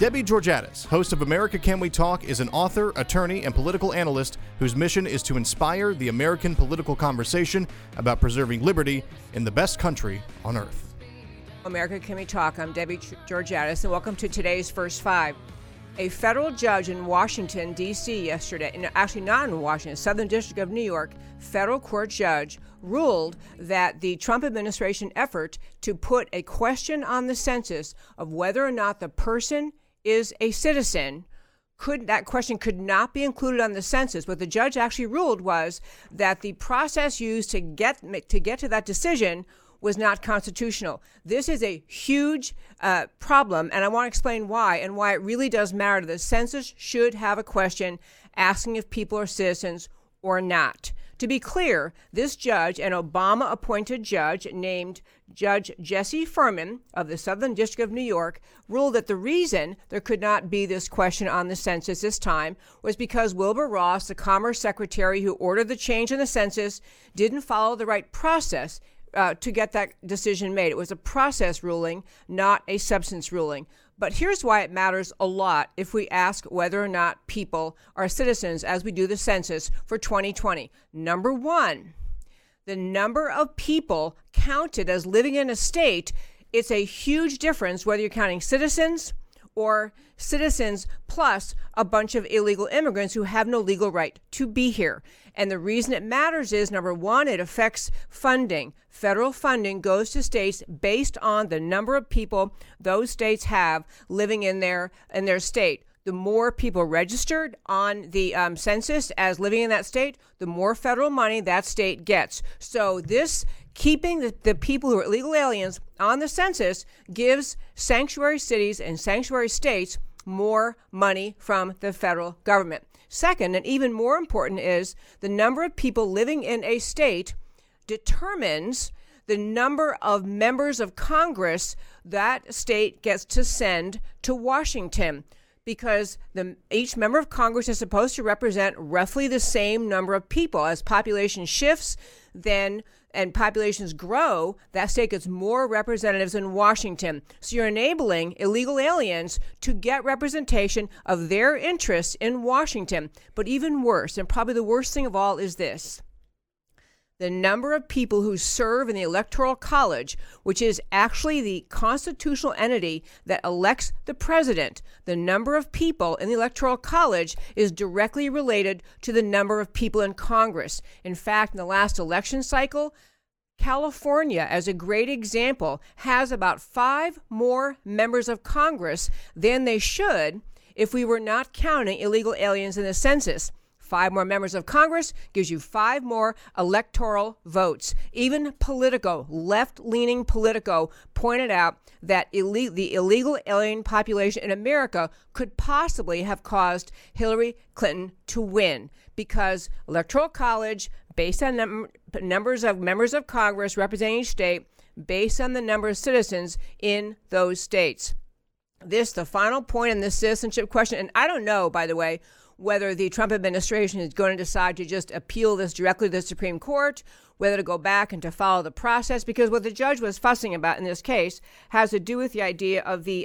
Debbie Georgiadis, host of America Can We Talk, is an author, attorney, and political analyst whose mission is to inspire the American political conversation about preserving liberty in the best country on earth. America Can We Talk? I'm Debbie Georgiadis, and welcome to today's First Five. A federal judge in Washington, D.C. yesterday, and actually not in Washington, Southern District of New York, federal court judge ruled that the Trump administration effort to put a question on the census of whether or not the person is a citizen, that question could not be included on the census. What the judge actually ruled was that the process used to get to that decision was not constitutional. This is a huge problem, and I want to explain why and why it really does matter. The census should have a question asking if people are citizens or not. To be clear, this judge, an Obama-appointed judge named Judge Jesse Furman of the Southern District of New York, ruled that the reason there could not be this question on the census this time was because Wilbur Ross, the Commerce Secretary who ordered the change in the census, didn't follow the right process to get that decision made. It was a process ruling, not a substance ruling. But here's why it matters a lot if we ask whether or not people are citizens as we do the census for 2020. Number one, the number of people counted as living in a state, it's a huge difference whether you're counting citizens or citizens plus a bunch of illegal immigrants who have no legal right to be here. And the reason it matters is, number one, it affects funding. Federal funding goes to states based on the number of people those states have living in their state. The more people registered on the census as living in that state, the more federal money that state gets. So this keeping the people who are illegal aliens on the census gives sanctuary cities and sanctuary states more money from the federal government. Second, and even more important, is the number of people living in a state determines the number of members of Congress that state gets to send to Washington, because each member of Congress is supposed to represent roughly the same number of people. As population shifts, then and populations grow, that state gets more representatives in Washington. So you're enabling illegal aliens to get representation of their interests in Washington. But even worse, and probably the worst thing of all, is this. The number of people who serve in the Electoral College, which is actually the constitutional entity that elects the president, the number of people in the Electoral College is directly related to the number of people in Congress. In fact, in the last election cycle, California, as a great example, has about 5 more members of Congress than they should if we were not counting illegal aliens in the census. 5 more members of Congress gives you 5 more electoral votes. Even Politico, left-leaning Politico, pointed out that the illegal alien population in America could possibly have caused Hillary Clinton to win, because Electoral College, based on numbers of members of Congress representing each state, based on the number of citizens in those states. This, the final point in the citizenship question, and I don't know, by the way, whether the Trump administration is going to decide to just appeal this directly to the Supreme Court, whether to go back and to follow the process, because what the judge was fussing about in this case has to do with the idea of the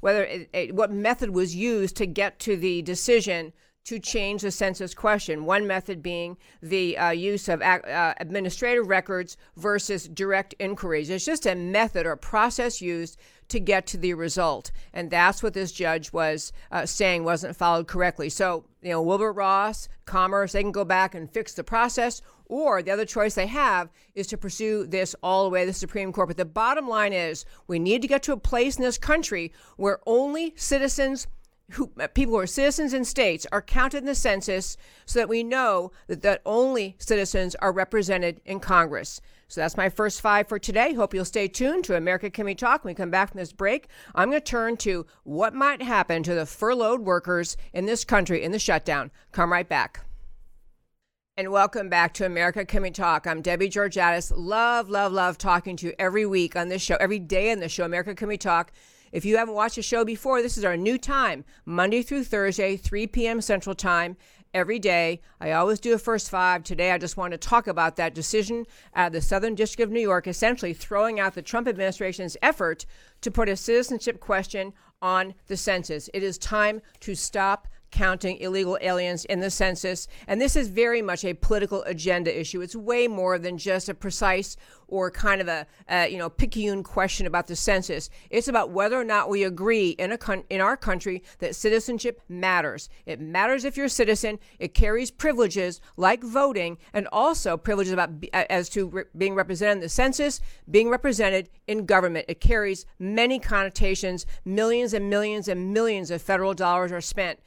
what method was used to get to the decision to change the census question. One method being the use of administrative records versus direct inquiries. It's just a method or process used to get to the result. And that's what this judge was saying wasn't followed correctly. So, you know, Wilbur Ross, Commerce, they can go back and fix the process, or the other choice they have is to pursue this all the way to the Supreme Court. But the bottom line is we need to get to a place in this country where only citizens people who are citizens in states are counted in the census, so that we know that only citizens are represented in Congress. So that's my first five for today. Hope you'll stay tuned to America Can We Talk. When we come back from this break, I'm going to turn to what might happen to the furloughed workers in this country in the shutdown. Come right back. And welcome back to America Can We Talk. I'm Debbie Georgiadis. Love, love, love talking to you every week on this show, every day on the show, America Can We Talk. If you haven't watched the show before, this is our new time, Monday through Thursday, 3 p.m. Central Time, every day. I always do a first five. Today, I just want to talk about that decision out of the Southern District of New York, essentially throwing out the Trump administration's effort to put a citizenship question on the census. It is time to stop counting illegal aliens in the census. And this is very much a political agenda issue. It's way more than just a precise or kind of a picayune question about the census. It's about whether or not we agree in our country that citizenship matters. It matters if you're a citizen. It carries privileges like voting, and also privileges as to being represented in the census, being represented in government. It carries many connotations. Millions and millions and millions of federal dollars are spent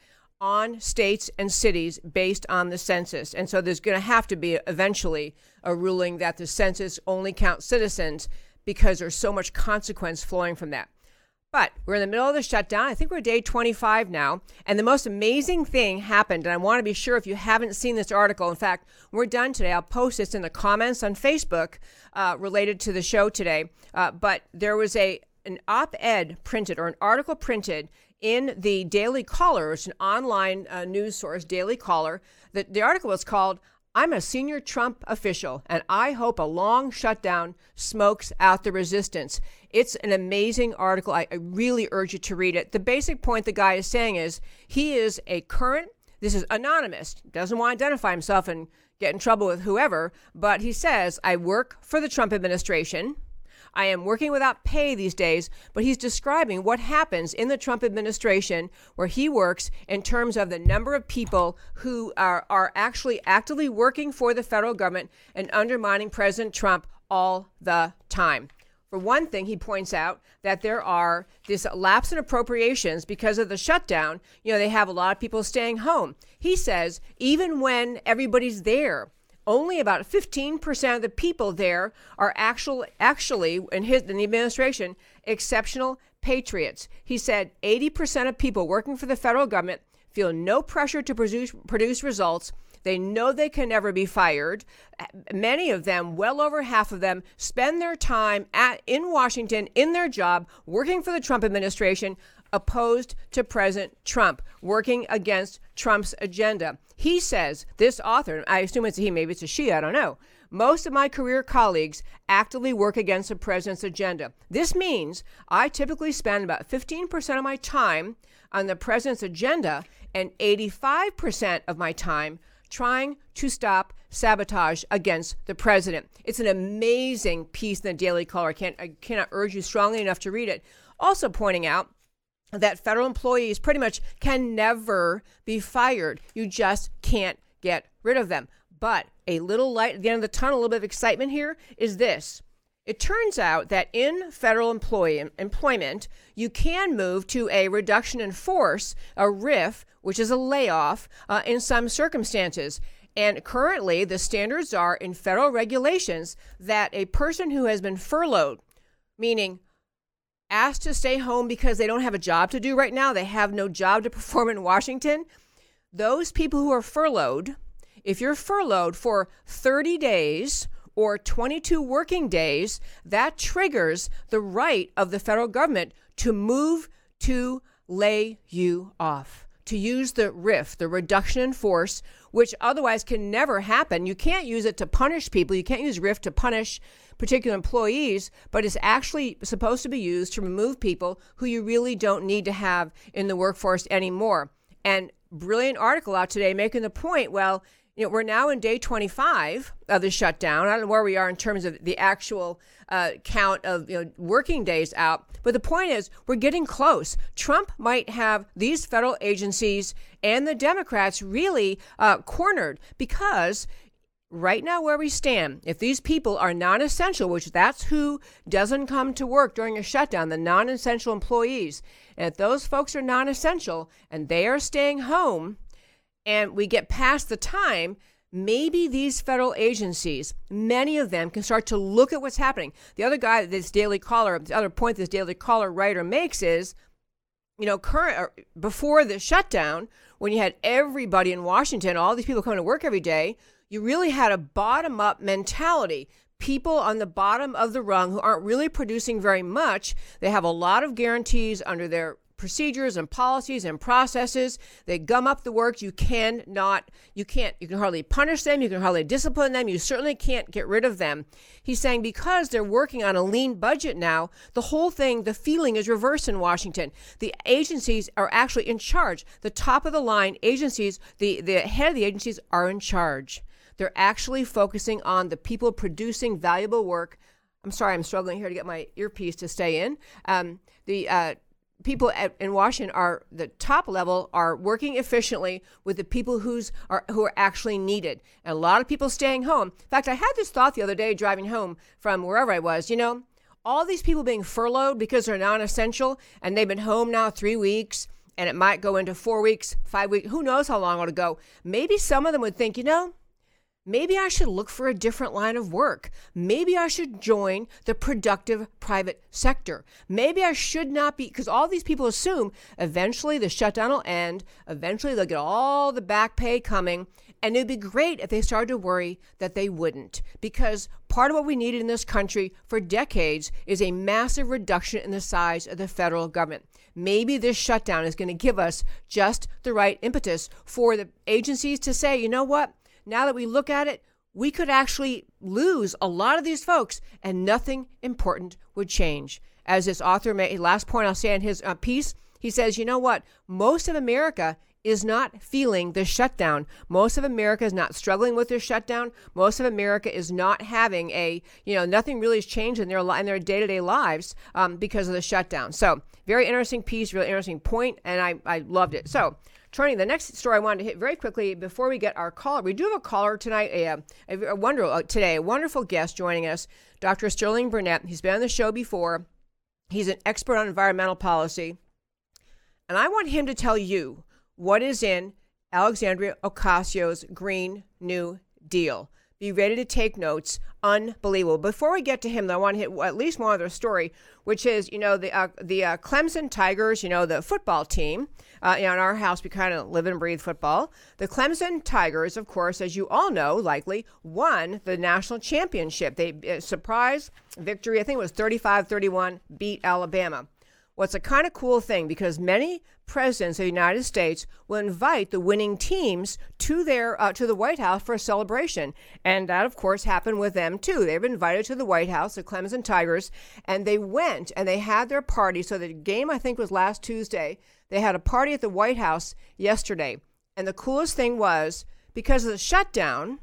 on states and cities based on the census. And so there's going to have to be eventually a ruling that the census only counts citizens, because there's so much consequence flowing from that. But we're in the middle of the shutdown. I think we're day 25 now. And the most amazing thing happened. And I want to be sure if you haven't seen this article. In fact, we're done today. I'll post this in the comments on Facebook related to the show today. But there was an op-ed printed, or an article printed, in the Daily Caller. It's an online news source, Daily Caller. The article was called, "I'm a Senior Trump Official, and I Hope a Long Shutdown Smokes Out the Resistance." It's an amazing article. I really urge you to read it. The basic point the guy is saying is he is a current, this is anonymous, doesn't want to identify himself and get in trouble with whoever, but he says, "I work for the Trump administration. I am working without pay these days," but he's describing what happens in the Trump administration where he works in terms of the number of people who are actually actively working for the federal government and undermining President Trump all the time. For one thing, he points out that there are this lapse in appropriations because of the shutdown. You know, they have a lot of people staying home. He says, even when everybody's there, only about 15% of the people there are actually in the administration, exceptional patriots. He said 80% of people working for the federal government feel no pressure to produce results. They know they can never be fired. Many of them, well over half of them, spend their time in Washington, in their job, working for the Trump administration, opposed to President Trump, working against Trump's agenda. He says, this author, I assume it's a he, maybe it's a she, I don't know, "Most of my career colleagues actively work against the president's agenda. This means I typically spend about 15% of my time on the president's agenda and 85% of my time trying to stop sabotage against the president." It's an amazing piece in the Daily Caller. I cannot urge you strongly enough to read it. Also pointing out that federal employees pretty much can never be fired. You just can't get rid of them. But a little light at the end of the tunnel, a little bit of excitement here is this. It turns out that in federal employment, you can move to a reduction in force, a RIF, which is a layoff, in some circumstances. And currently, the standards are in federal regulations that a person who has been furloughed, meaning asked to stay home because they don't have a job to do right now, they have no job to perform in Washington, those people who are furloughed, if you're furloughed for 30 days or 22 working days, that triggers the right of the federal government to move to lay you off, to use the RIF, the reduction in force, which otherwise can never happen. You can't use it to punish people. You can't use RIF to punish particular employees, but it's actually supposed to be used to remove people who you really don't need to have in the workforce anymore. And brilliant article out today making the point, well, you know, we're now in day 25 of the shutdown. I don't know where we are in terms of the actual count of working days out. But the point is, we're getting close. Trump might have these federal agencies and the Democrats really cornered, because right now where we stand, if these people are non-essential, which that's who doesn't come to work during a shutdown, the non-essential employees, and if those folks are non-essential and they are staying home, and we get past the time, maybe these federal agencies, many of them, can start to look at what's happening. The other guy, this Daily Caller, the other point this Daily Caller writer makes is, you know, before the shutdown, when you had everybody in Washington, all these people coming to work every day, you really had a bottom-up mentality. People on the bottom of the rung who aren't really producing very much, they have a lot of guarantees under their procedures and policies and processes. They gum up the works. You can hardly punish them. You can hardly discipline them. You certainly can't get rid of them. He's saying because they're working on a lean budget now, the whole thing, the feeling is reversed in Washington. The agencies are actually in charge. The top of the line agencies, the head of the agencies are in charge. They're actually focusing on the people producing valuable work. I'm sorry, I'm struggling here to get my earpiece to stay in. The people in Washington are the top level are working efficiently with the people who are actually needed. And a lot of people staying home. In fact, I had this thought the other day driving home from wherever I was, all these people being furloughed because they're non-essential and they've been home now 3 weeks and it might go into 4 weeks, 5 weeks, who knows how long it'll go. Maybe some of them would think, maybe I should look for a different line of work. Maybe I should join the productive private sector. Maybe I should not be, because all these people assume eventually the shutdown will end, eventually they'll get all the back pay coming, and it'd be great if they started to worry that they wouldn't, because part of what we needed in this country for decades is a massive reduction in the size of the federal government. Maybe this shutdown is going to give us just the right impetus for the agencies to say, you know what? Now that we look at it, we could actually lose a lot of these folks and nothing important would change. As this author made, last point I'll say in his piece, he says, you know what? Most of America is not feeling the shutdown. Most of America is not struggling with this shutdown. Most of America is not having nothing really has changed in their day-to-day lives because of the shutdown. So very interesting piece, really interesting point, and I loved it. So turning to the next story I wanted to hit very quickly before we get our caller. We do have a caller tonight, a wonderful guest joining us, Dr. Sterling Burnett. He's been on the show before. He's an expert on environmental policy. And I want him to tell you what is in Alexandria Ocasio's Green New Deal. Be ready to take notes. Unbelievable. Before we get to him, though, I want to hit at least one other story, which is, the Clemson Tigers, the football team. In our house, we kind of live and breathe football. The Clemson Tigers, of course, as you all know, likely won the national championship. They surprise victory. I think it was 35-31, beat Alabama. Well, it's a kind of cool thing because many presidents of the United States will invite the winning teams to the White House for a celebration. And that, of course, happened with them, too. They were invited to the White House, the Clemson Tigers, and they went and they had their party. So the game, I think, was last Tuesday. They had a party at the White House yesterday. And the coolest thing was, because of the shutdown,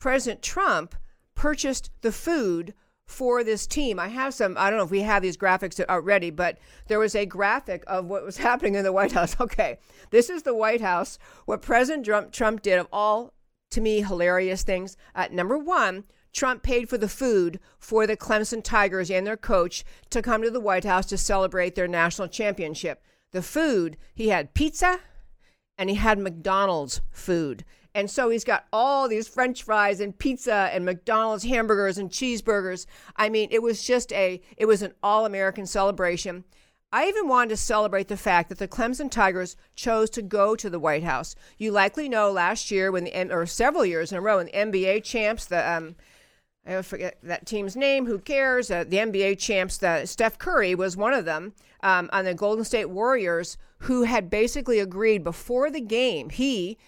President Trump purchased the food for this team. I have some, I don't know if we have these graphics already, but there was a graphic of what was happening in the White House. Okay, this is the White House, what President Trump did of all, to me, hilarious things. Number one, Trump paid for the food for the Clemson Tigers and their coach to come to the White House to celebrate their national championship. The food, he had pizza and he had McDonald's food. And so he's got all these French fries and pizza and McDonald's hamburgers and cheeseburgers. I mean, it was an all-American celebration. I even wanted to celebrate the fact that the Clemson Tigers chose to go to the White House. You likely know last year or several years in a row, when the NBA champs, I forget that team's name, who cares? The NBA champs, Steph Curry was one of them, on the Golden State Warriors, who had basically agreed before the game,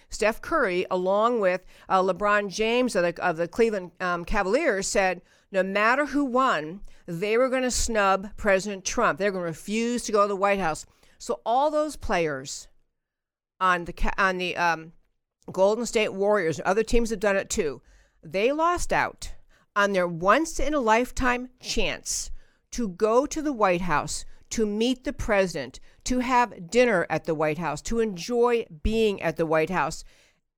Steph Curry, along with LeBron James of the Cleveland Cavaliers, said no matter who won, they were going to snub President Trump. They were going to refuse to go to the White House. So all those players on the Golden State Warriors, and other teams have done it too, they lost out on their once-in-a-lifetime chance to go to the White House, to meet the president, to have dinner at the White House, to enjoy being at the White House.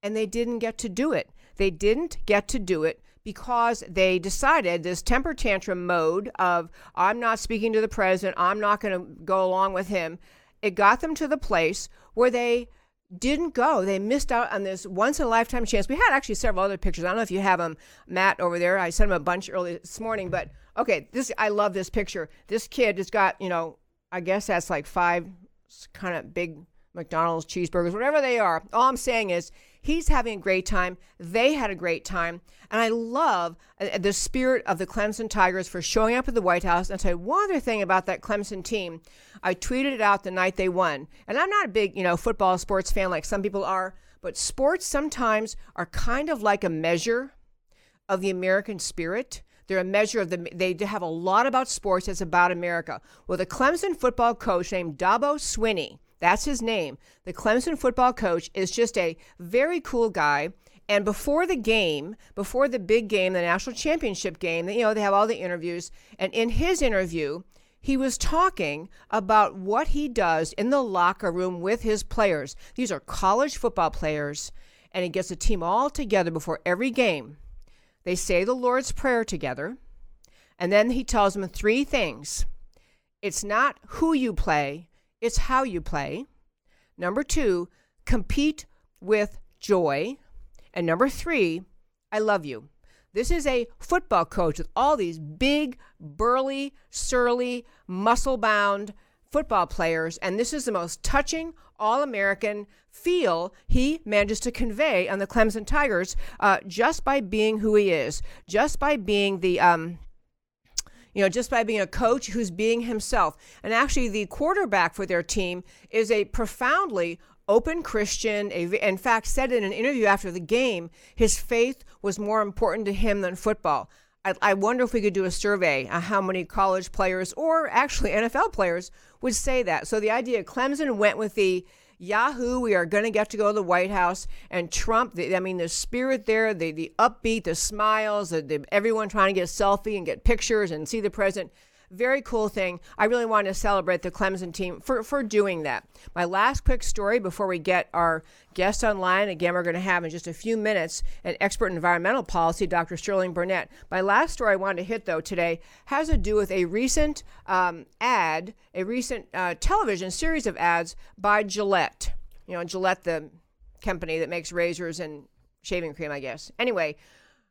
And they didn't get to do it. They didn't get to do it because they decided this temper tantrum mode of, I'm not speaking to the president, I'm not going to go along with him. It got them to the place where they didn't go. They missed out on this once-in-a-lifetime chance. We had actually several other pictures. I don't know if you have them, Matt, over there. I sent him a bunch early this morning. But, okay, I love this picture. This kid has got, I guess that's like 5 kind of big McDonald's, cheeseburgers, whatever they are. All I'm saying is he's having a great time. They had a great time. And I love the spirit of the Clemson Tigers for showing up at the White House. And I'll tell you one other thing about that Clemson team. I tweeted it out the night they won. And I'm not a big, football sports fan like some people are. But sports sometimes are kind of like a measure of the American spirit. They're a measure of they have a lot about sports that's about America. Well, the Clemson football coach named Dabo Swinney, that's his name. The Clemson football coach is just a very cool guy. And before the big game, the national championship game, they have all the interviews. And in his interview, he was talking about what he does in the locker room with his players. These are college football players. And he gets the team all together before every game. They say the Lord's Prayer together. And then he tells them three things. It's not who you play. It's how you play. 2, compete with joy. And 3, I love you. This is a football coach with all these big, burly, surly, muscle-bound football players. And this is the most touching, all-American feel he manages to convey on the Clemson Tigers just by being who he is, just by being the... just by being a coach who's being himself. And actually, the quarterback for their team is a profoundly open Christian. In fact, said in an interview after the game, his faith was more important to him than football. I wonder if we could do a survey on how many college players or actually NFL players would say that. So the idea, Clemson went with the Yahoo, we are going to get to go to the White House, and Trump, the spirit there, the upbeat, the smiles, everyone trying to get a selfie and get pictures and see the president. Very cool thing. I really want to celebrate the Clemson team for doing that. My last quick story before we get our guest online, again, we're going to have in just a few minutes an expert in environmental policy, Dr. Sterling Burnett. My last story I wanted to hit, though, today has to do with a recent television series of ads by Gillette. Gillette, the company that makes razors and shaving cream, I guess. Anyway,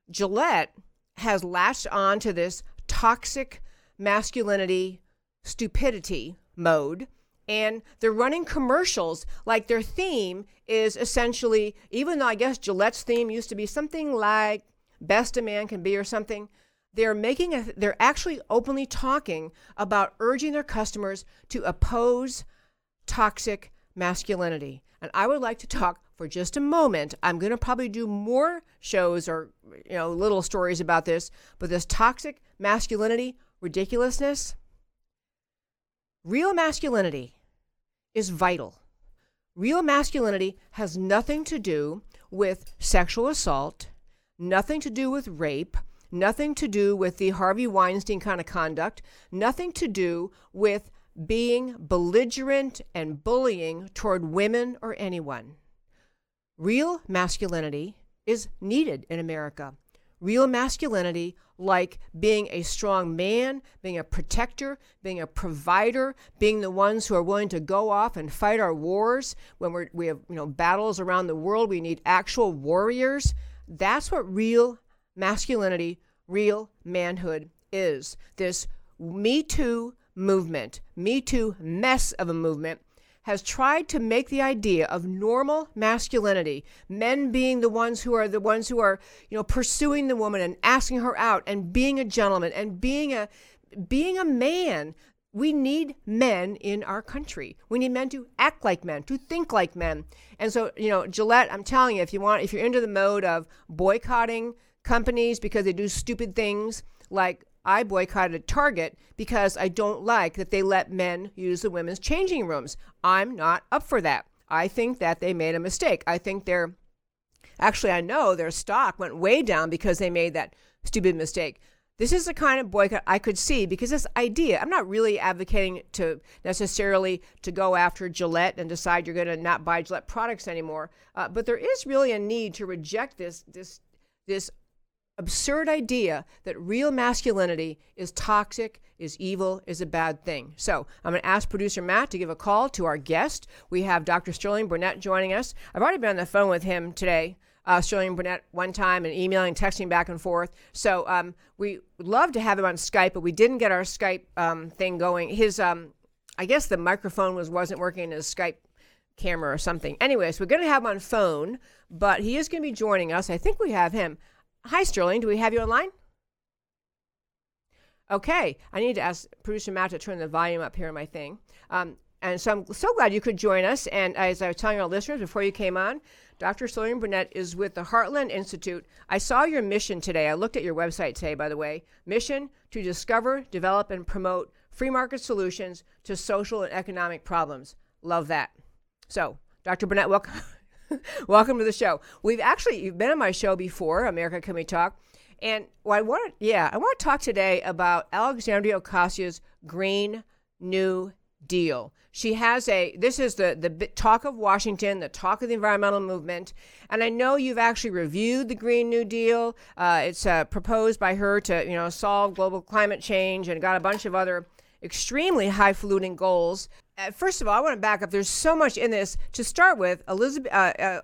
Gillette has latched on to this toxic masculinity, stupidity mode, and they're running commercials like their theme is essentially, even though I guess Gillette's theme used to be something like best a man can be or something, they're actually openly talking about urging their customers to oppose toxic masculinity. And I would like to talk for just a moment. I'm going to probably do more shows or little stories about this, but this toxic masculinity ridiculousness. Real masculinity is vital. Real masculinity has nothing to do with sexual assault, nothing to do with rape, nothing to do with the Harvey Weinstein kind of conduct, nothing to do with being belligerent and bullying toward women or anyone. Real masculinity is needed in America. Real masculinity, like being a strong man, being a protector, being a provider, being the ones who are willing to go off and fight our wars. When we have battles around the world, we need actual warriors. That's what real masculinity, real manhood is. This Me Too movement, Me Too mess of a movement, has tried to make the idea of normal masculinity, men being the ones who are pursuing the woman and asking her out and being a gentleman and being a man. We need men in our country. We need men to act like men, to think like men. And so, Gillette, I'm telling you, if you're into the mode of boycotting companies because they do stupid things, like I boycotted Target because I don't like that they let men use the women's changing rooms. I'm not up for that. I think that they made a mistake. I think I know their stock went way down because they made that stupid mistake. This is the kind of boycott I could see, because this idea, I'm not really advocating to necessarily to go after Gillette and decide you're going to not buy Gillette products anymore. But there is really a need to reject this absurd idea that real masculinity is toxic, is evil, is a bad thing. So I'm going to ask producer Matt to give a call to our guest. We have Dr. Sterling Burnett joining us. I've already been on the phone with him today, Sterling Burnett, one time, and emailing, texting back and forth. So we would love to have him on Skype, but we didn't get our Skype thing going. His, I guess the microphone wasn't working in his Skype camera or something. Anyways, we're going to have him on phone, but he is going to be joining us. I think we have him. Hi, Sterling. Do we have you online? Okay. I need to ask producer Matt to turn the volume up here on my thing. And so I'm so glad you could join us. And as I was telling our listeners before you came on, Dr. Sterling Burnett is with the Heartland Institute. I saw your mission today. I looked at your website today, by the way. Mission to discover, develop, and promote free market solutions to social and economic problems. Love that. So, Dr. Burnett, welcome, welcome to the show. You've been on my show before, America Can We Talk? And I want to talk today about Alexandria Ocasio-Cortez's Green New Deal. She has this is the talk of Washington, the talk of the environmental movement. And I know you've actually reviewed the Green New Deal. It's proposed by her to, solve global climate change, and got a bunch of other extremely highfalutin goals. First of all, I want to back up. There's so much in this. To start with, Alexandria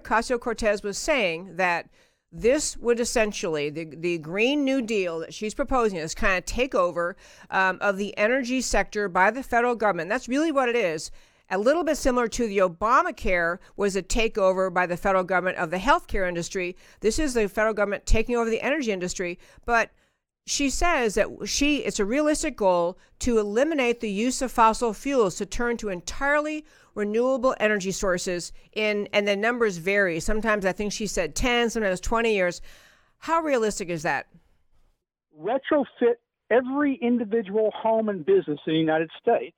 Ocasio-Cortez was saying that this would essentially, the Green New Deal that she's proposing, is kind of takeover of the energy sector by the federal government. That's really what it is. A little bit similar to the Obamacare was a takeover by the federal government of the healthcare industry. This is the federal government taking over the energy industry. But she says that it's a realistic goal to eliminate the use of fossil fuels, to turn to entirely renewable energy sources and the numbers vary. Sometimes I think she said 10, sometimes 20 years. How realistic is that? Retrofit every individual home and business in the United States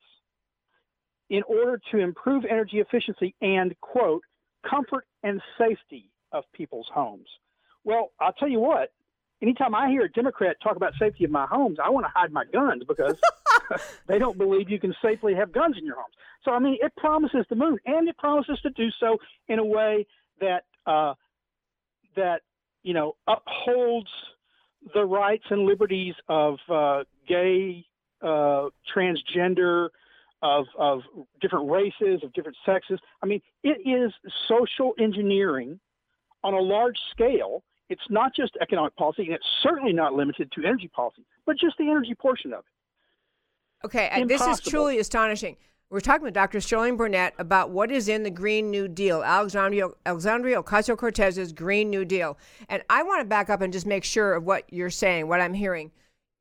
in order to improve energy efficiency and, quote, comfort and safety of people's homes. Well, I'll tell you what. Anytime I hear a Democrat talk about safety of my homes, I want to hide my guns because they don't believe you can safely have guns in your homes. So, it promises the moon, and it promises to do so in a way that, upholds the rights and liberties of gay, transgender, of different races, of different sexes. It is social engineering on a large scale. It's not just economic policy, and it's certainly not limited to energy policy, but just the energy portion of it. Okay, and this is truly astonishing. We're talking with Dr. Sterling Burnett about what is in the Green New Deal, Alexandria Ocasio-Cortez's Green New Deal. And I want to back up and just make sure of what you're saying, what I'm hearing.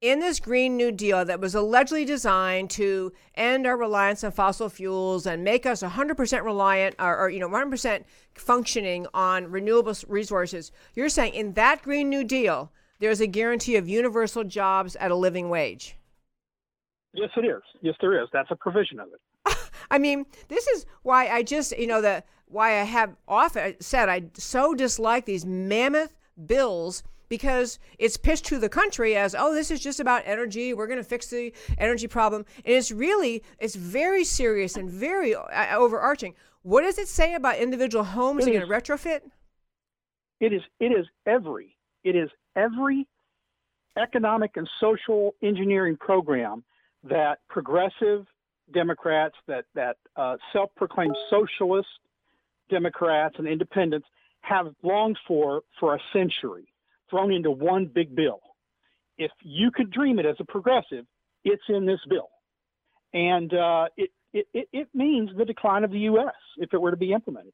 In this Green New Deal that was allegedly designed to end our reliance on fossil fuels and make us 100% reliant or 100% functioning on renewable resources, you're saying in that Green New Deal, there's a guarantee of universal jobs at a living wage. Yes, it is. Yes, there is. That's a provision of it. This is why I why I have often said I so dislike these mammoth bills, because it's pitched to the country as, oh, this is just about energy. We're going to fix the energy problem. And it's very serious and very overarching. What does it say about individual homes and a retrofit? It is every economic and social engineering program that progressive Democrats, that self-proclaimed socialist Democrats and independents have longed for a century, thrown into one big bill. If you could dream it as a progressive, it's in this bill. And it means the decline of the U.S. if it were to be implemented.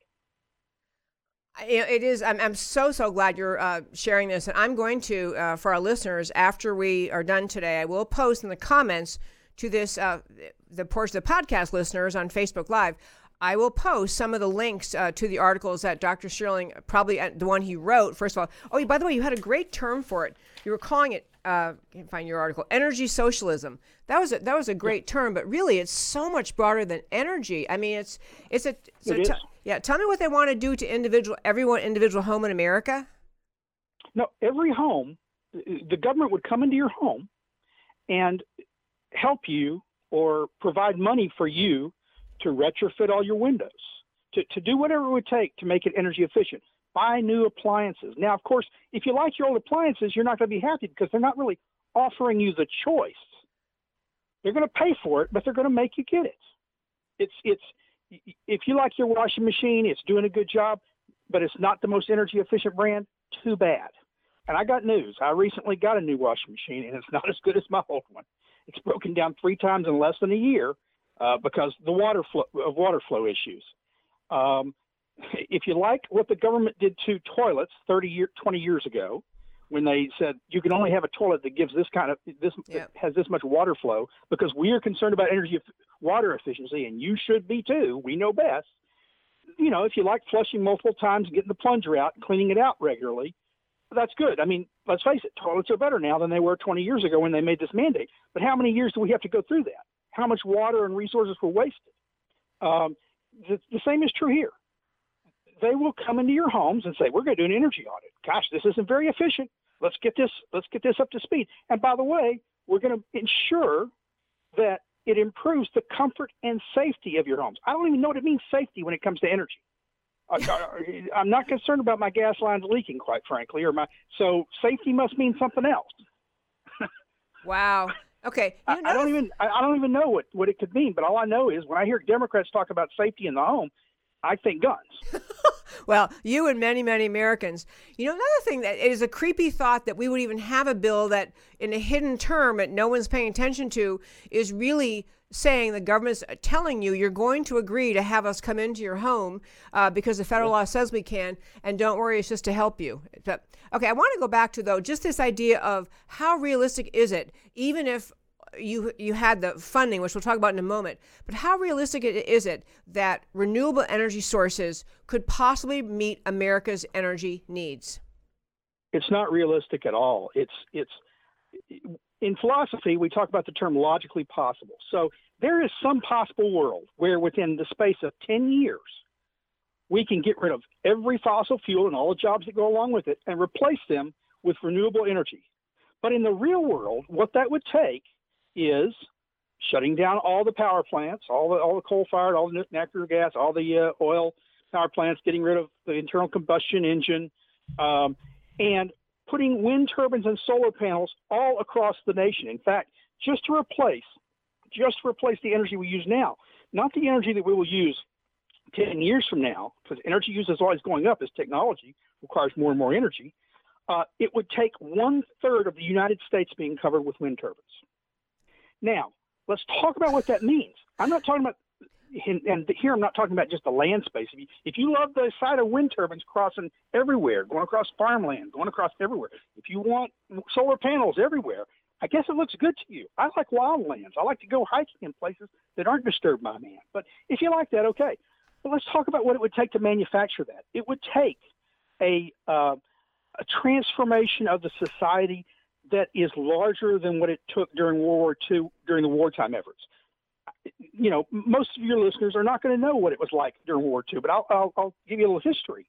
It is. I'm so glad you're sharing this. And I'm going to, for our listeners, after we are done today, I will post in the comments to this, the portion of the podcast listeners on Facebook Live, I will post some of the links to the articles that Dr. Sterling, probably the one he wrote, first of all. Oh, by the way, you had a great term for it. You were calling it, I can't find your article, energy socialism. That was a great term, but really it's so much broader than energy. Tell me what they want to do to every individual home in America. No, every home, the government would come into your home and help you or provide money for you to retrofit all your windows, to do whatever it would take to make it energy efficient, buy new appliances. Now, of course, if you like your old appliances, you're not going to be happy because they're not really offering you the choice. They're going to pay for it, but they're going to make you get it. It's if you like your washing machine, it's doing a good job, but it's not the most energy efficient brand, too bad. And I got news. I recently got a new washing machine, and it's not as good as my old one. It's broken down 3 times in less than a year. Because of water flow issues. If you like what the government did to toilets 20 years ago, when they said you can only have a toilet that gives this kind of that has this much water flow, because we are concerned about water efficiency, and you should be too. We know best. You know, if you like flushing multiple times, getting the plunger out, cleaning it out regularly, that's good. I mean, let's face it, toilets are better now than they were 20 years ago when they made this mandate. But how many years do we have to go through that? How much water and resources were wasted? The same is true here. They will come into your homes and say, we're going to do an energy audit. Gosh, this isn't very efficient. Let's get this up to speed. And by the way, we're going to ensure that it improves the comfort and safety of your homes. I don't even know what it means, safety, when it comes to energy. I'm not concerned about my gas lines leaking, quite frankly, so safety must mean something else. Wow. Okay. I don't even know what it could mean, but all I know is when I hear Democrats talk about safety in the home, I think guns. Well, you and many, many Americans. You know, another thing that it is a creepy thought that we would even have a bill that in a hidden term that no one's paying attention to is really saying the government's telling you you're going to agree to have us come into your home because the federal law says we can, and don't worry, it's just to help you. But, okay, I want to go back to, though, just this idea of how realistic is it, even if you had the funding, which we'll talk about in a moment, but how realistic is it that renewable energy sources could possibly meet America's energy needs? It's not realistic at all. It's in philosophy, we talk about the term logically possible. So there is some possible world where within the space of 10 years, we can get rid of every fossil fuel and all the jobs that go along with it and replace them with renewable energy. But in the real world, what that would take is shutting down all the power plants, all the coal-fired, all the natural gas, all the oil power plants, getting rid of the internal combustion engine, and putting wind turbines and solar panels all across the nation. In fact, just to replace the energy we use now, not the energy that we will use 10 years from now, because energy use is always going up as technology requires more and more energy. It would take 1/3 of the United States being covered with wind turbines. Now, let's talk about what that means. I'm not talking about, and here I'm not talking about just the land space. If you love the sight of wind turbines crossing everywhere, going across farmland, going across everywhere, if you want solar panels everywhere, I guess it looks good to you. I like wildlands. I like to go hiking in places that aren't disturbed by man. But if you like that, okay. Well, let's talk about what it would take to manufacture that. It would take a transformation of the society that is larger than what it took during World War II, during the wartime efforts. You know, most of your listeners are not going to know what it was like during World War II, but I'll give you a little history.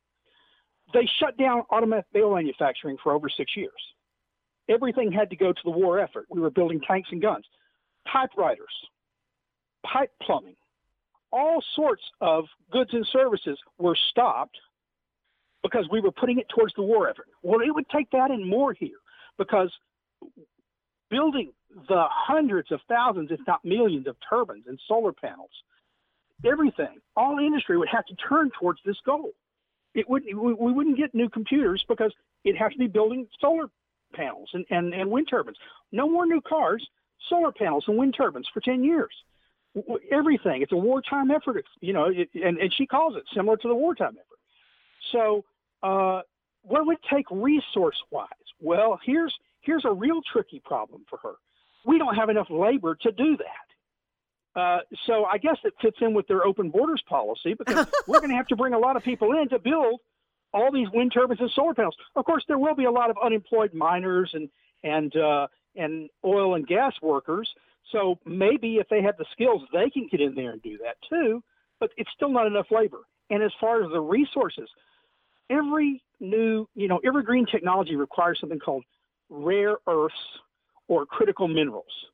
They shut down automobile manufacturing for over 6 years. Everything had to go to the war effort. We were building tanks and guns, typewriters, pipe plumbing, all sorts of goods and services were stopped because we were putting it towards the war effort. Well, it would take that and more here. Because building the hundreds of thousands, if not millions, of turbines and solar panels, everything, all industry would have to turn towards this goal. We wouldn't get new computers because it'd have to be building solar panels and wind turbines. No more new cars, solar panels and wind turbines for 10 years. Everything. It's a wartime effort, you know, and she calls it similar to the wartime effort. So what would it take resource-wise? Well, here's a real tricky problem for her. We don't have enough labor to do that. So I guess it fits in with their open borders policy, because we're going to have to bring a lot of people in to build all these wind turbines and solar panels. Of course, there will be a lot of unemployed miners and oil and gas workers. So maybe if they have the skills, they can get in there and do that too. But it's still not enough labor. And as far as the resources, every green technology requires something called rare earths or critical minerals.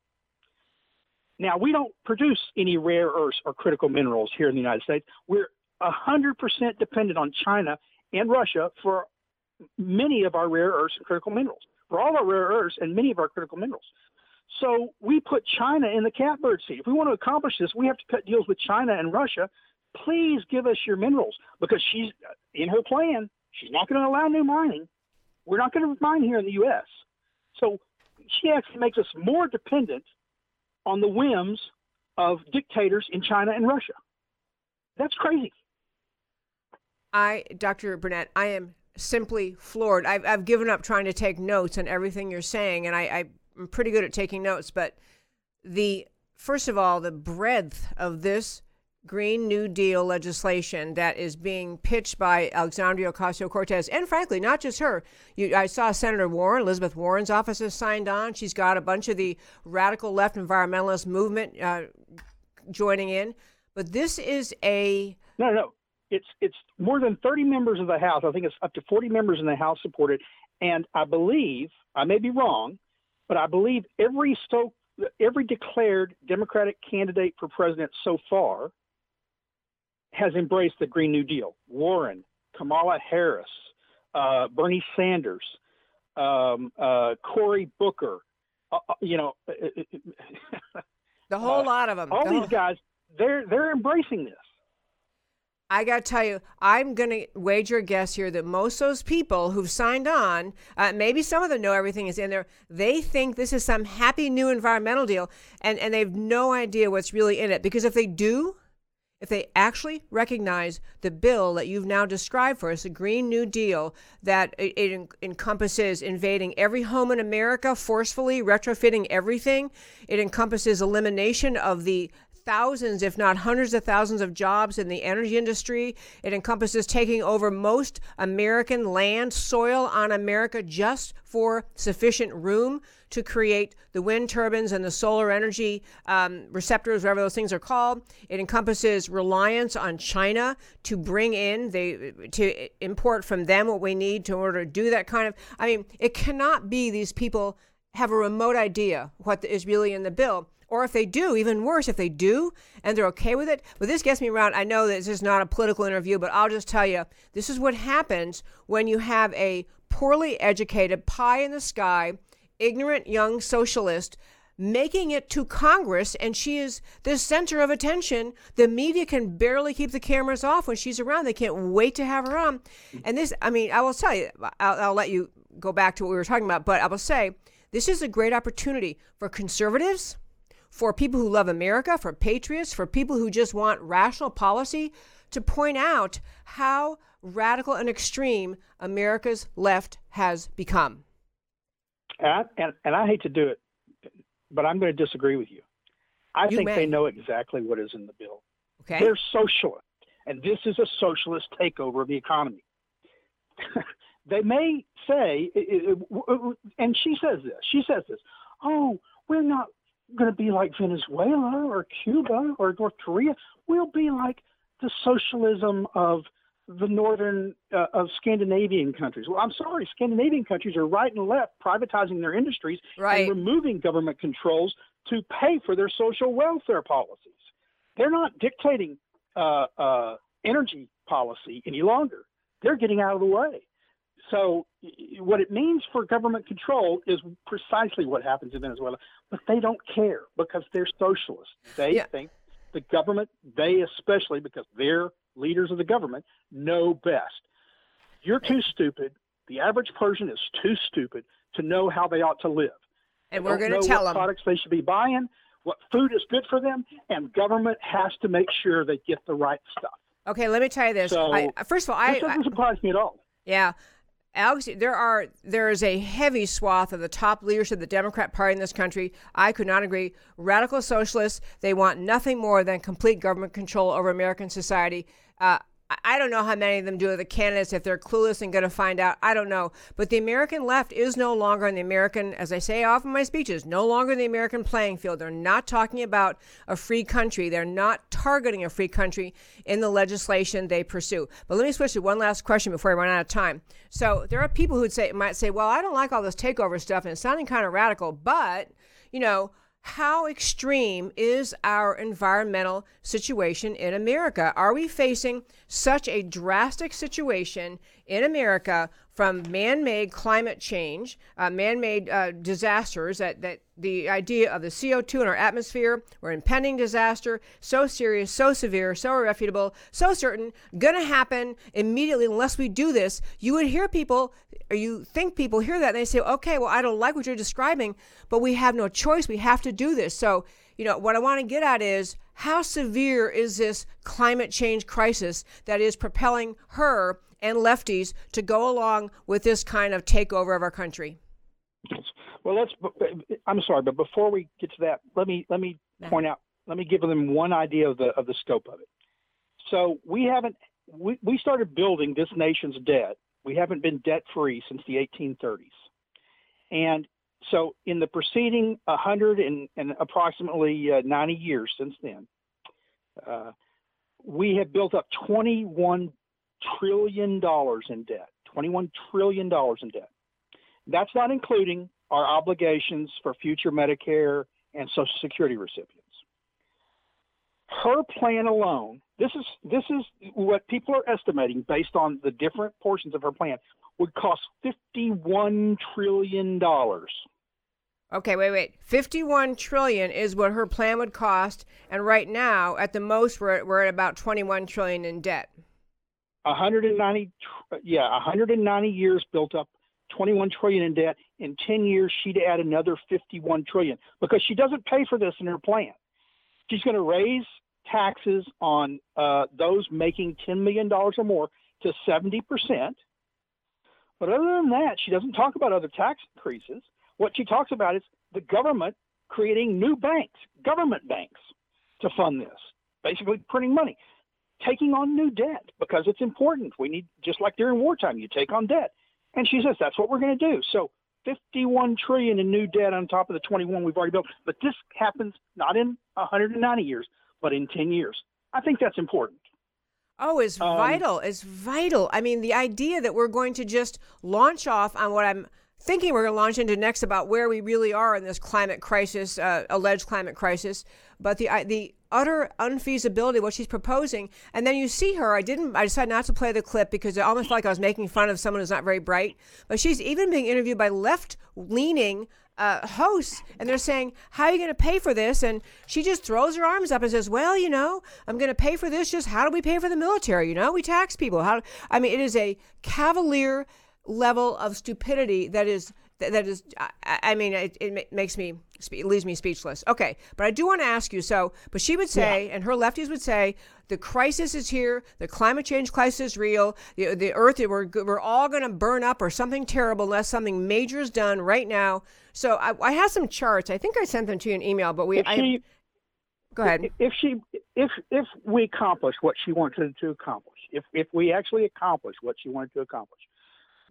Now, we don't produce any rare earths or critical minerals here in the United States. We're 100% dependent on China and Russia for many of our rare earths and critical minerals, for all our rare earths and many of our critical minerals. So we put China in the catbird seat. If we want to accomplish this, we have to cut deals with China and Russia. Please give us your minerals, because she's in her plan. She's not going to allow new mining. We're not going to mine here in the U.S. So she actually makes us more dependent on the whims of dictators in China and Russia. That's crazy. Dr. Burnett, I am simply floored. I've given up trying to take notes on everything you're saying, and I'm pretty good at taking notes, but first of all, the breadth of this Green New Deal legislation that is being pitched by Alexandria Ocasio-Cortez, and frankly, not just her. I saw Senator Warren, Elizabeth Warren's office has signed on. She's got a bunch of the radical left environmentalist movement joining in. But this is a... No. It's more than 30 members of the House. I think it's up to 40 members in the House support it. And I believe, I may be wrong, but I believe every declared Democratic candidate for president so far has embraced the Green New Deal. Warren, Kamala Harris, Bernie Sanders, Cory Booker, the whole lot of them. All these guys, they're embracing this. I got to tell you, I'm going to wager a guess here that most of those people who've signed on, maybe some of them know everything is in there, they think this is some happy new environmental deal, and they've no idea what's really in it. Because if they do, if they actually recognize the bill that you've now described for us, the Green New Deal, that it encompasses invading every home in America forcefully, retrofitting everything, it encompasses elimination of the thousands, if not hundreds of thousands of jobs in the energy industry. It encompasses taking over most American land, soil on America just for sufficient room to create the wind turbines and the solar energy receptors, whatever those things are called. It encompasses reliance on China to bring in, to import from them what we need in order to do that kind of, it cannot be these people have a remote idea what is really in the bill. Or if they do, even worse, if they do and they're okay with it. But this gets me around. I know that this is not a political interview, but I'll just tell you, this is what happens when you have a poorly educated, pie-in-the-sky, ignorant young socialist making it to Congress, and she is the center of attention. The media can barely keep the cameras off when she's around. They can't wait to have her on. And this, I will tell you, I'll let you go back to what we were talking about, but I will say this is a great opportunity for conservatives, for people who love America, for patriots, for people who just want rational policy, to point out how radical and extreme America's left has become. And I hate to do it, but I'm going to disagree with you. I think they know exactly what is in the bill. Okay. They're socialist, and this is a socialist takeover of the economy. They may say, and she says this, oh, we're not going to be like Venezuela or Cuba or North Korea. We'll be like the socialism of the northern of Scandinavian countries. Well, I'm sorry, Scandinavian countries are right and left privatizing their industries right. And removing government controls to pay for their social welfare policies. They're not dictating energy policy any longer. They're getting out of the way. So what it means for government control is precisely what happens in Venezuela, but they don't care because they're socialists. They think the government, they especially, because they're leaders of the government, know best. You're too stupid. The average person is too stupid to know how they ought to live. And we're going to tell them what products they should be buying, what food is good for them, and government has to make sure they get the right stuff. Okay, let me tell you this. So, first of all, this doesn't surprise me at all. Yeah. Alex, there is a heavy swath of the top leadership of the Democrat Party in this country. I could not agree. Radical socialists, they want nothing more than complete government control over American society. I don't know how many of them do with the candidates, if they're clueless and going to find out. I don't know. But the American left is no longer in the American, as I say often in my speeches, no longer in the American playing field. They're not talking about a free country. They're not targeting a free country in the legislation they pursue. But let me switch to one last question before I run out of time. So there are people who might say, well, I don't like all this takeover stuff, and it's sounding kind of radical, but, how extreme is our environmental situation in America? Are we facing such a drastic situation in America from man-made climate change, man-made disasters, that the idea of the CO2 in our atmosphere, or impending disaster, so serious, so severe, so irrefutable, so certain, going to happen immediately unless we do this? You would hear people, or you think people hear that, and they say, okay, well, I don't like what you're describing, but we have no choice. We have to do this. So, what I want to get at is, How severe is this climate change crisis that is propelling her and lefties to go along with this kind of takeover of our country? Well, I'm sorry, but before we get to that, let me point out, let me give them one idea of the scope of it. So we started building this nation's debt. We haven't been debt-free since the 1830s. And so in the preceding 100 and approximately 90 years since then, we have built up $21 trillion in debt, $21 trillion in debt. That's not including our obligations for future Medicare and Social Security recipients. Her plan alone, this is what people are estimating based on the different portions of her plan, would cost $51 trillion. Okay, wait. $51 trillion is what her plan would cost, and right now, at the most, we're at about $21 trillion in debt. 190 years built up, $21 trillion in debt. In 10 years, she'd add another $51 trillion because she doesn't pay for this in her plan. She's going to raise taxes on those making $10 million or more to 70%. But other than that, she doesn't talk about other tax increases. What she talks about is the government creating new banks, government banks, to fund this, basically printing money, taking on new debt because it's important. We need, just like during wartime, you take on debt. And she says that's what we're going to do. So $51 trillion in new debt on top of the 21 we've already built. But this happens not in 190 years, but in 10 years. I think that's important. Oh, it's vital. It's vital. I mean, the idea that we're going to just launch off on what I'm thinking we're going to launch into next about where we really are in this climate crisis, alleged climate crisis, but the utter unfeasibility of what she's proposing. And then you see her. I decided not to play the clip because it almost felt like I was making fun of someone who's not very bright. But she's even being interviewed by left-leaning hosts, and they're saying, how are you going to pay for this? And she just throws her arms up and says, well, you know, I'm going to pay for this. Just how do we pay for the military? You know, we tax people. I mean, it is a cavalier level of stupidity that is, I mean, it makes me, it leaves me speechless. Okay, but I do want to ask you, but she would say, and her lefties would say, the crisis is here, the climate change crisis is real, the earth, we're all going to burn up or something terrible unless something major is done right now. So I have some charts. I think I sent them to you in email, but go ahead. If we accomplish what she wanted to accomplish, if we actually accomplish what she wanted to accomplish,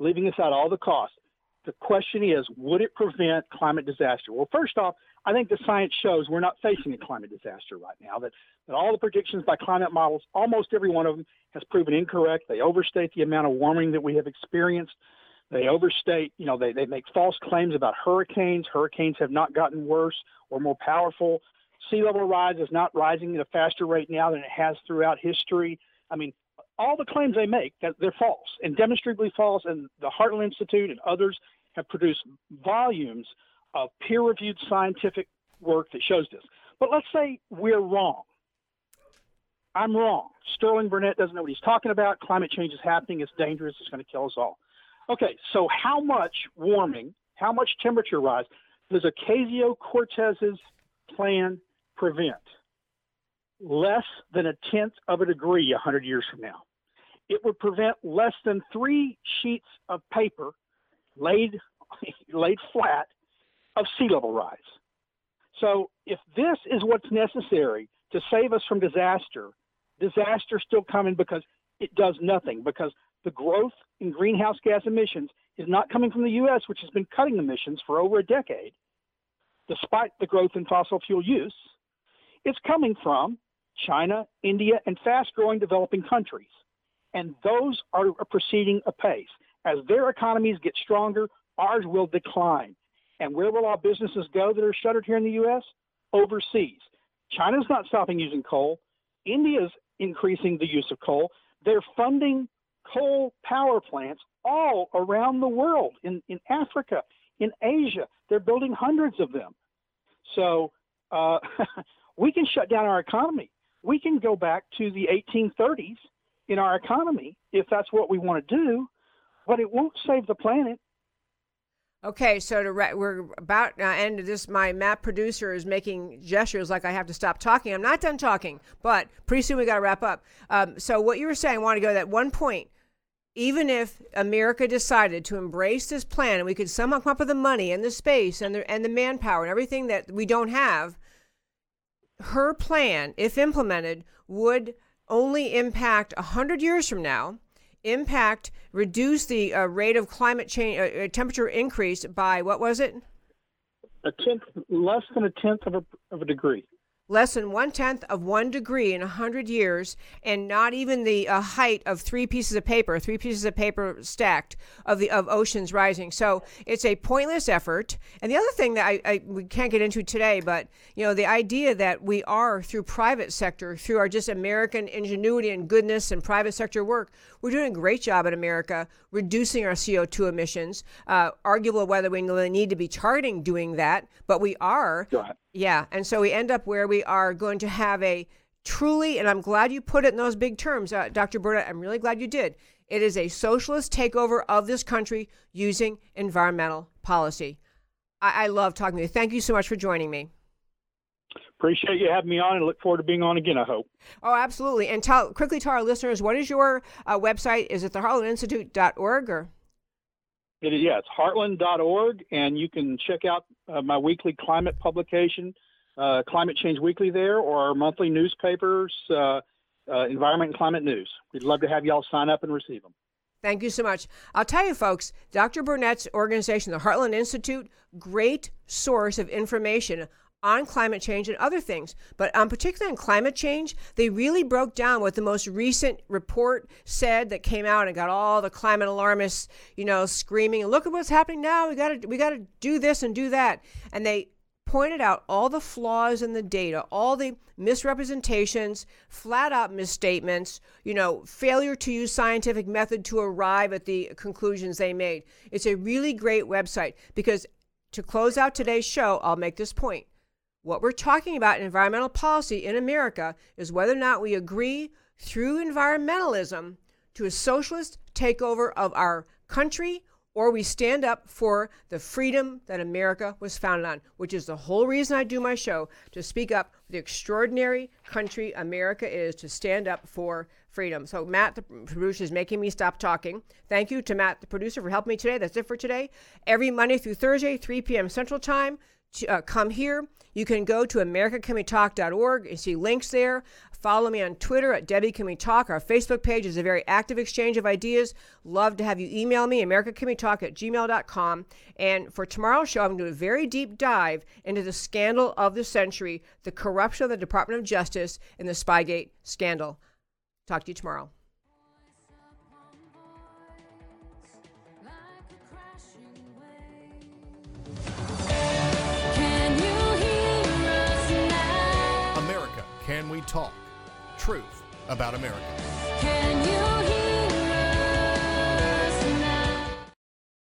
leaving aside all the costs, the question is, would it prevent climate disaster? Well, first off, I think the science shows we're not facing a climate disaster right now, that all the predictions by climate models, almost every one of them, has proven incorrect. They overstate the amount of warming that we have experienced. They overstate, they make false claims about hurricanes. Hurricanes have not gotten worse or more powerful. Sea level rise is not rising at a faster rate now than it has throughout history. I mean, all the claims they make, they're false and demonstrably false, and the Heartland Institute and others have produced volumes of peer-reviewed scientific work that shows this. But let's say we're wrong. I'm wrong. Sterling Burnett doesn't know what he's talking about. Climate change is happening. It's dangerous. It's going to kill us all. Okay, so how much warming, how much temperature rise does Ocasio-Cortez's plan prevent? Less than 1/10 of a degree 100 years from now. It would prevent less than 3 sheets of paper laid flat of sea level rise. So if this is what's necessary to save us from disaster still coming because it does nothing, because the growth in greenhouse gas emissions is not coming from the U.S., which has been cutting emissions for over a decade, despite the growth in fossil fuel use. It's coming from China, India, and fast-growing developing countries. And those are proceeding apace. As their economies get stronger, ours will decline. And where will our businesses go that are shuttered here in the U.S.? Overseas. China's not stopping using coal. India's increasing the use of coal. They're funding coal power plants all around the world, in Africa, in Asia. They're building hundreds of them. So we can shut down our economy. We can go back to the 1830s in our economy if that's what we want to do, but it won't save the planet. Okay, so we're about to end this. My map producer is making gestures like I have to stop talking. I'm not done talking, but pretty soon we got to wrap up. So what you were saying, I want to go to that one point. Even if America decided to embrace this plan and we could somehow come up with the money and the space and the manpower and everything that we don't have, her plan, if implemented, would only impact 100 years from now, reduce the rate of climate change, temperature increase by, what was it? Less than a tenth of a degree. Less than 1/10 of 1 degree in 100 years, and not even the height of three pieces of paper stacked of oceans rising. So it's a pointless effort. And the other thing that we can't get into today, but you know, the idea that we are, through private sector, through our just American ingenuity and goodness and private sector work, we're doing a great job in America reducing our CO2 emissions. Arguable whether we really need to be charting doing that, but we are. Yeah, and so we end up where we are going to have a truly, and I'm glad you put it in those big terms, Dr. Burnett, I'm really glad you did. It is a socialist takeover of this country using environmental policy. I love talking to you. Thank you so much for joining me. Appreciate you having me on, and look forward to being on again, I hope. Oh, absolutely. And quickly tell our listeners, what is your website? Is it the HeartlandInstitute.org or? It's heartland.org, and you can check out my weekly climate publication, Climate Change Weekly there, or our monthly newspapers, Environment and Climate News. We'd love to have y'all sign up and receive them. Thank you so much. I'll tell you, folks, Dr. Burnett's organization, the Heartland Institute, great source of information on climate change and other things, but particularly on climate change, they really broke down what the most recent report said that came out and got all the climate alarmists, screaming, look at what's happening now. We got to do this and do that. And they pointed out all the flaws in the data, all the misrepresentations, flat out misstatements, failure to use scientific method to arrive at the conclusions they made. It's a really great website, because to close out today's show, I'll make this point. What we're talking about in environmental policy in America is whether or not we agree through environmentalism to a socialist takeover of our country, or we stand up for the freedom that America was founded on, which is the whole reason I do my show, to speak up for the extraordinary country America is, to stand up for freedom. So Matt, the producer, is making me stop talking. Thank you to Matt, the producer, for helping me today. That's it for today. Every Monday through Thursday, 3 p.m. Central Time. Come here. You can go to AmericaCanWeTalk.org and see links there. Follow me on Twitter at Debbie Can We Talk. Our Facebook page is a very active exchange of ideas. Love to have you email me, AmericaCanWeTalk@gmail.com. And for tomorrow's show, I'm going to do a very deep dive into the scandal of the century, the corruption of the Department of Justice, and the Spygate scandal. Talk to you tomorrow. Can we talk? Truth about America.